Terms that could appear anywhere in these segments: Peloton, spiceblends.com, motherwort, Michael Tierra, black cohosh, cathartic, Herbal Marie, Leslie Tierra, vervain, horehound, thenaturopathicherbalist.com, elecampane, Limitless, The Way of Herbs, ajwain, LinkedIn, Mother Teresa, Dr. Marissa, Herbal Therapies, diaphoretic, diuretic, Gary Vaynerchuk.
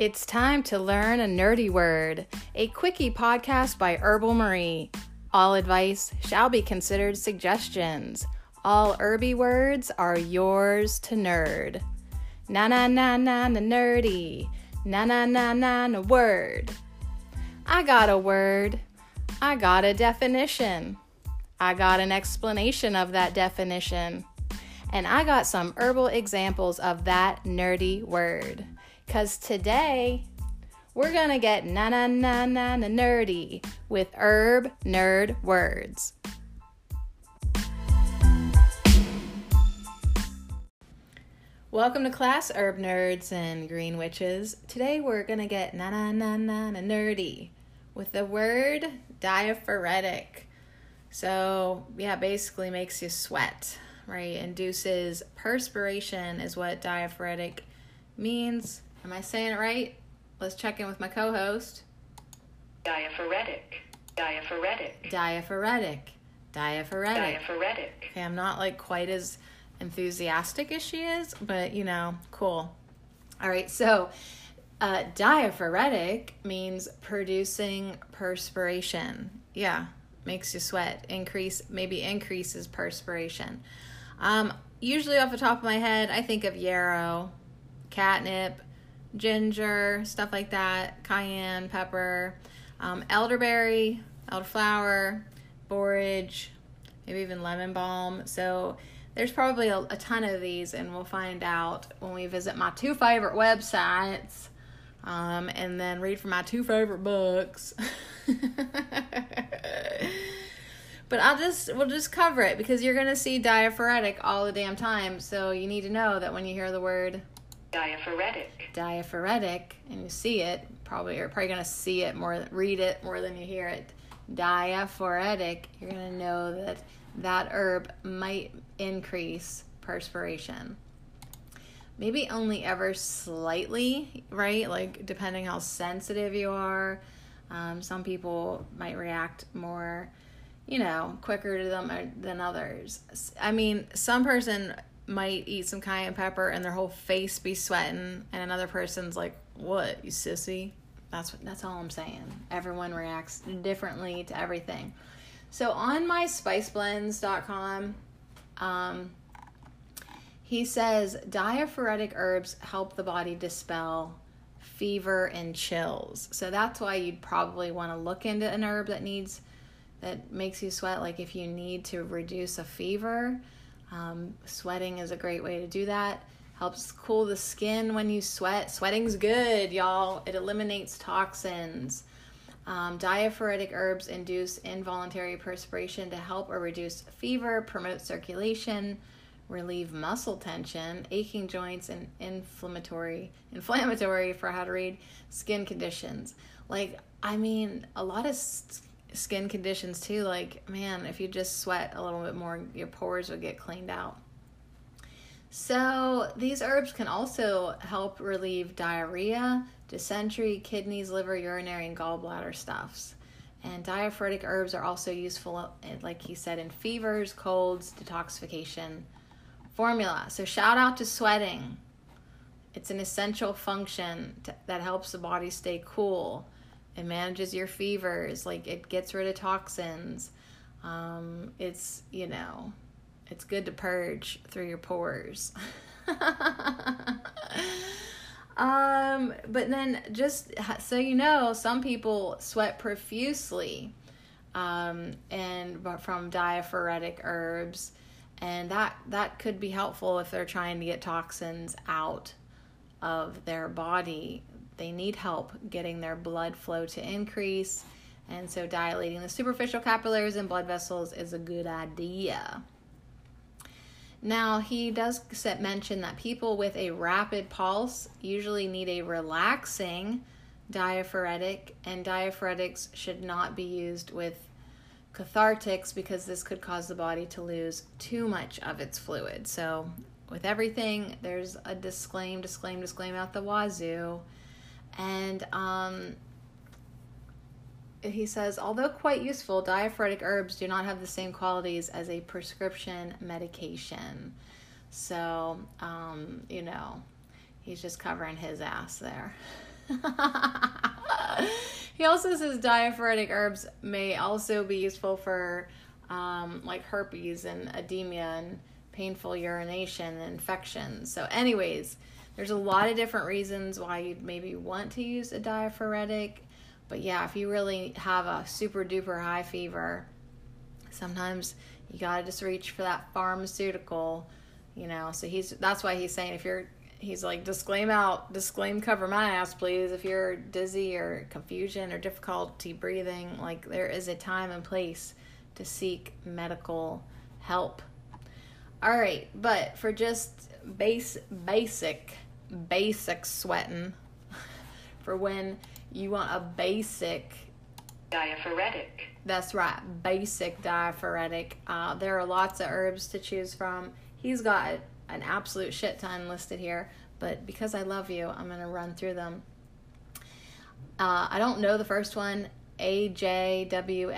It's time to learn a nerdy word, a quickie podcast by Herbal Marie. All advice shall be considered suggestions. All herby words are yours to nerd. Na-na-na-na-na nerdy. Na-na-na-na-na word. I got a word. I got a definition. I got an explanation of that definition. And I got some herbal examples of that nerdy word. Because today, we're going to get na-na-na-na-na nerdy with herb nerd words. Welcome to class, herb nerds and green witches. Today, we're going to get na-na-na-na-na nerdy with the word diaphoretic. So, yeah, basically makes you sweat, right? Induces perspiration is what diaphoretic means. Am I saying it right? Let's check in with my co-host. Diaphoretic. Okay, I'm not quite as enthusiastic as she is, but cool. All right, so diaphoretic means producing perspiration. Yeah, makes you sweat. Increases perspiration. Usually off the top of my head, I think of yarrow, catnip, ginger, stuff like that, cayenne pepper, elderberry, elderflower, borage, maybe even lemon balm. So there's probably a ton of these, and we'll find out when we visit my two favorite websites and then read from my two favorite books. But we'll just cover it, because you're going to see diaphoretic all the damn time, so you need to know that when you hear the word diaphoretic, and you see it, you're probably going to see it more, read it more than you hear it, diaphoretic, you're going to know that herb might increase perspiration. Maybe only ever slightly, right? Depending how sensitive you are, some people might react more, quicker to them than others. Some person might eat some cayenne pepper and their whole face be sweating, and another person's like, what, you sissy? That's all I'm saying. Everyone reacts differently to everything. So on my spiceblends.com, he says diaphoretic herbs help the body dispel fever and chills. So that's why you'd probably want to look into an herb that makes you sweat. If you need to reduce a fever, sweating is a great way to do that. Helps cool the skin when you sweat. Sweating's good, y'all. It eliminates toxins. Diaphoretic herbs induce involuntary perspiration to help or reduce fever, promote circulation, relieve muscle tension, aching joints, and inflammatory for how to read skin conditions. A lot of skin conditions too, if you just sweat a little bit more, your pores will get cleaned out. So these herbs can also help relieve diarrhea, dysentery, kidneys, liver, urinary, and gallbladder stuffs. And diaphoretic herbs are also useful, like he said, in fevers, colds, detoxification formula. So shout out to sweating. It's an essential function that helps the body stay cool. It manages your fevers, it gets rid of toxins. It's, it's good to purge through your pores. But then just so you know, some people sweat profusely but from diaphoretic herbs, and that could be helpful if they're trying to get toxins out of their body. They need help getting their blood flow to increase, and so dilating the superficial capillaries and blood vessels is a good idea. Now, he does mention that people with a rapid pulse usually need a relaxing diaphoretic, and diaphoretics should not be used with cathartics because this could cause the body to lose too much of its fluid. So with everything, there's a disclaim out the wazoo. And he says, although quite useful, diaphoretic herbs do not have the same qualities as a prescription medication. So, he's just covering his ass there. He also says diaphoretic herbs may also be useful for like herpes and edema and painful urination and infections. So anyways, there's a lot of different reasons why you'd maybe want to use a diaphoretic. But yeah, if you really have a super duper high fever, sometimes you gotta just reach for that pharmaceutical, you know. So that's why he's saying, if you're, he's like, disclaim, cover my ass, please. If you're dizzy or confusion or difficulty breathing, like, there is a time and place to seek medical help. All right, but for just basic sweating, for when you want a basic diaphoretic. That's right, basic diaphoretic. There are lots of herbs to choose from. He's got an absolute shit ton listed here, but because I love you, I'm going to run through them. I don't know the first one, ajwaine,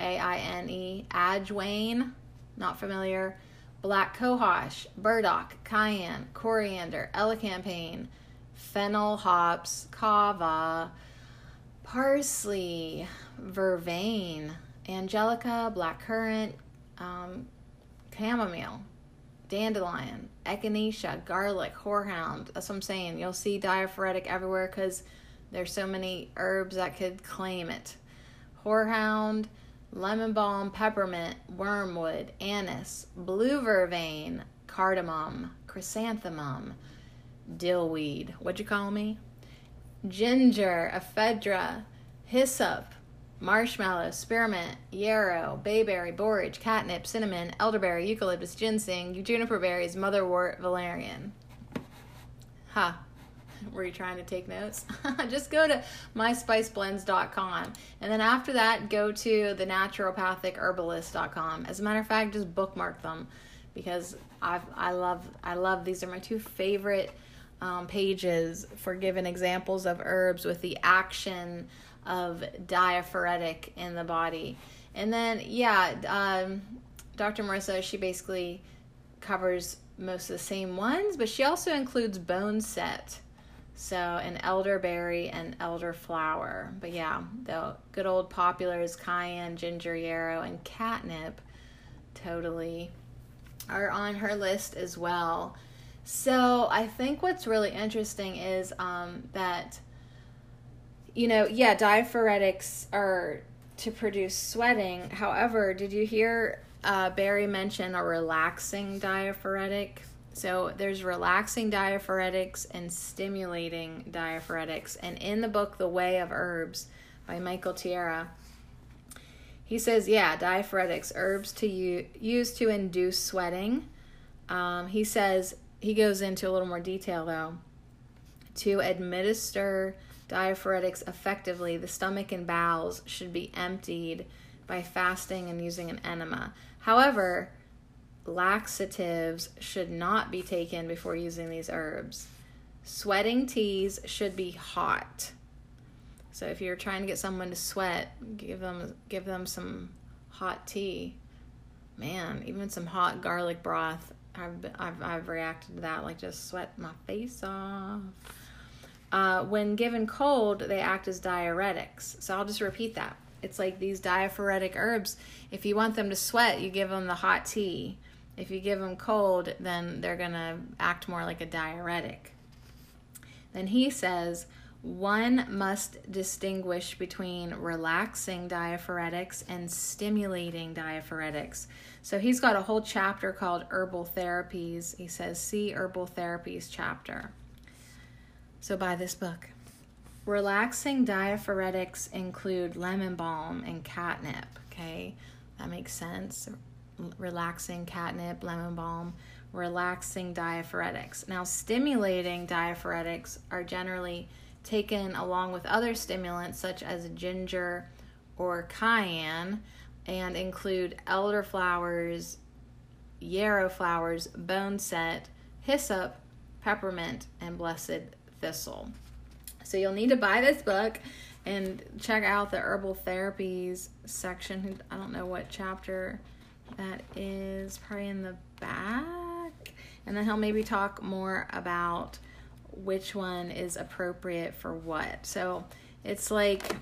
ajwain, not familiar, black cohosh, burdock, cayenne, coriander, elecampane, fennel, hops, kava, parsley, vervain, angelica, blackcurrant, chamomile, dandelion, echinacea, garlic, horehound. That's what I'm saying. You'll see diaphoretic everywhere because there's so many herbs that could claim it. Horehound, lemon balm, peppermint, wormwood, anise, blue vervain, cardamom, chrysanthemum, dillweed. What'd you call me? Ginger, ephedra, hyssop, marshmallow, spearmint, yarrow, bayberry, borage, catnip, cinnamon, elderberry, eucalyptus, ginseng, juniper berries, motherwort, valerian. Ha! Huh. Were you trying to take notes? Just go to myspiceblends.com, and then after that, go to thenaturopathicherbalist.com. As a matter of fact, just bookmark them, because I love these are my two favorite pages for giving examples of herbs with the action of diaphoretic in the body. And then, yeah, Dr. Marissa, she basically covers most of the same ones, but she also includes bone set, so an elderberry and elderflower. But yeah, the good old populars, cayenne, ginger, yarrow, and catnip totally are on her list as well. So I think what's really interesting is that, you know, yeah, diaphoretics are to produce sweating. However, did you hear Barry mention a relaxing diaphoretic? So there's relaxing diaphoretics and stimulating diaphoretics. And in the book, The Way of Herbs by Michael Tierra, he says, yeah, diaphoretics, herbs to use to induce sweating. He says, he goes into a little more detail, though. To administer diaphoretics effectively, the stomach and bowels should be emptied by fasting and using an enema. However, laxatives should not be taken before using these herbs. Sweating teas should be hot. So if you're trying to get someone to sweat, give them some hot tea. Man, even some hot garlic broth. I've reacted to that, like, just sweat my face off. When given cold, they act as diuretics. So I'll just repeat that. It's like these diaphoretic herbs, if you want them to sweat, you give them the hot tea. If you give them cold, then they're going to act more like a diuretic. Then he says, one must distinguish between relaxing diaphoretics and stimulating diaphoretics. So he's got a whole chapter called Herbal Therapies. He says, see Herbal Therapies chapter. So buy this book. Relaxing diaphoretics include lemon balm and catnip. Okay, that makes sense. Relaxing catnip, lemon balm, relaxing diaphoretics. Now, stimulating diaphoretics are generally taken along with other stimulants such as ginger or cayenne, and include elderflowers, yarrow flowers, boneset, hyssop, peppermint, and blessed thistle. So you'll need to buy this book and check out the Herbal Therapies section. I don't know what chapter that is, probably in the back. And then he'll maybe talk more about which one is appropriate for what. So it's like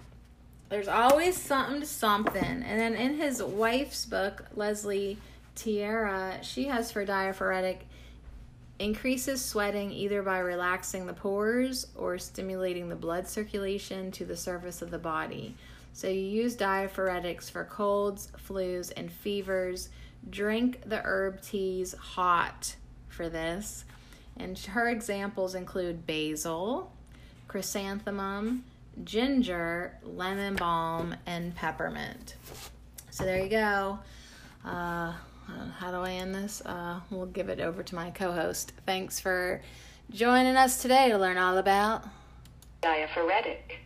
there's always something to something. And then in his wife's book, Leslie Tierra, she has for diaphoretic, increases sweating either by relaxing the pores or stimulating the blood circulation to the surface of the body. So you use diaphoretics for colds, flus, and fevers. Drink the herb teas hot for this. And her examples include basil, chrysanthemum, ginger, lemon balm, and peppermint. So there you go. How do I end this? We'll give it over to my co-host. Thanks for joining us today to learn all about diaphoretic.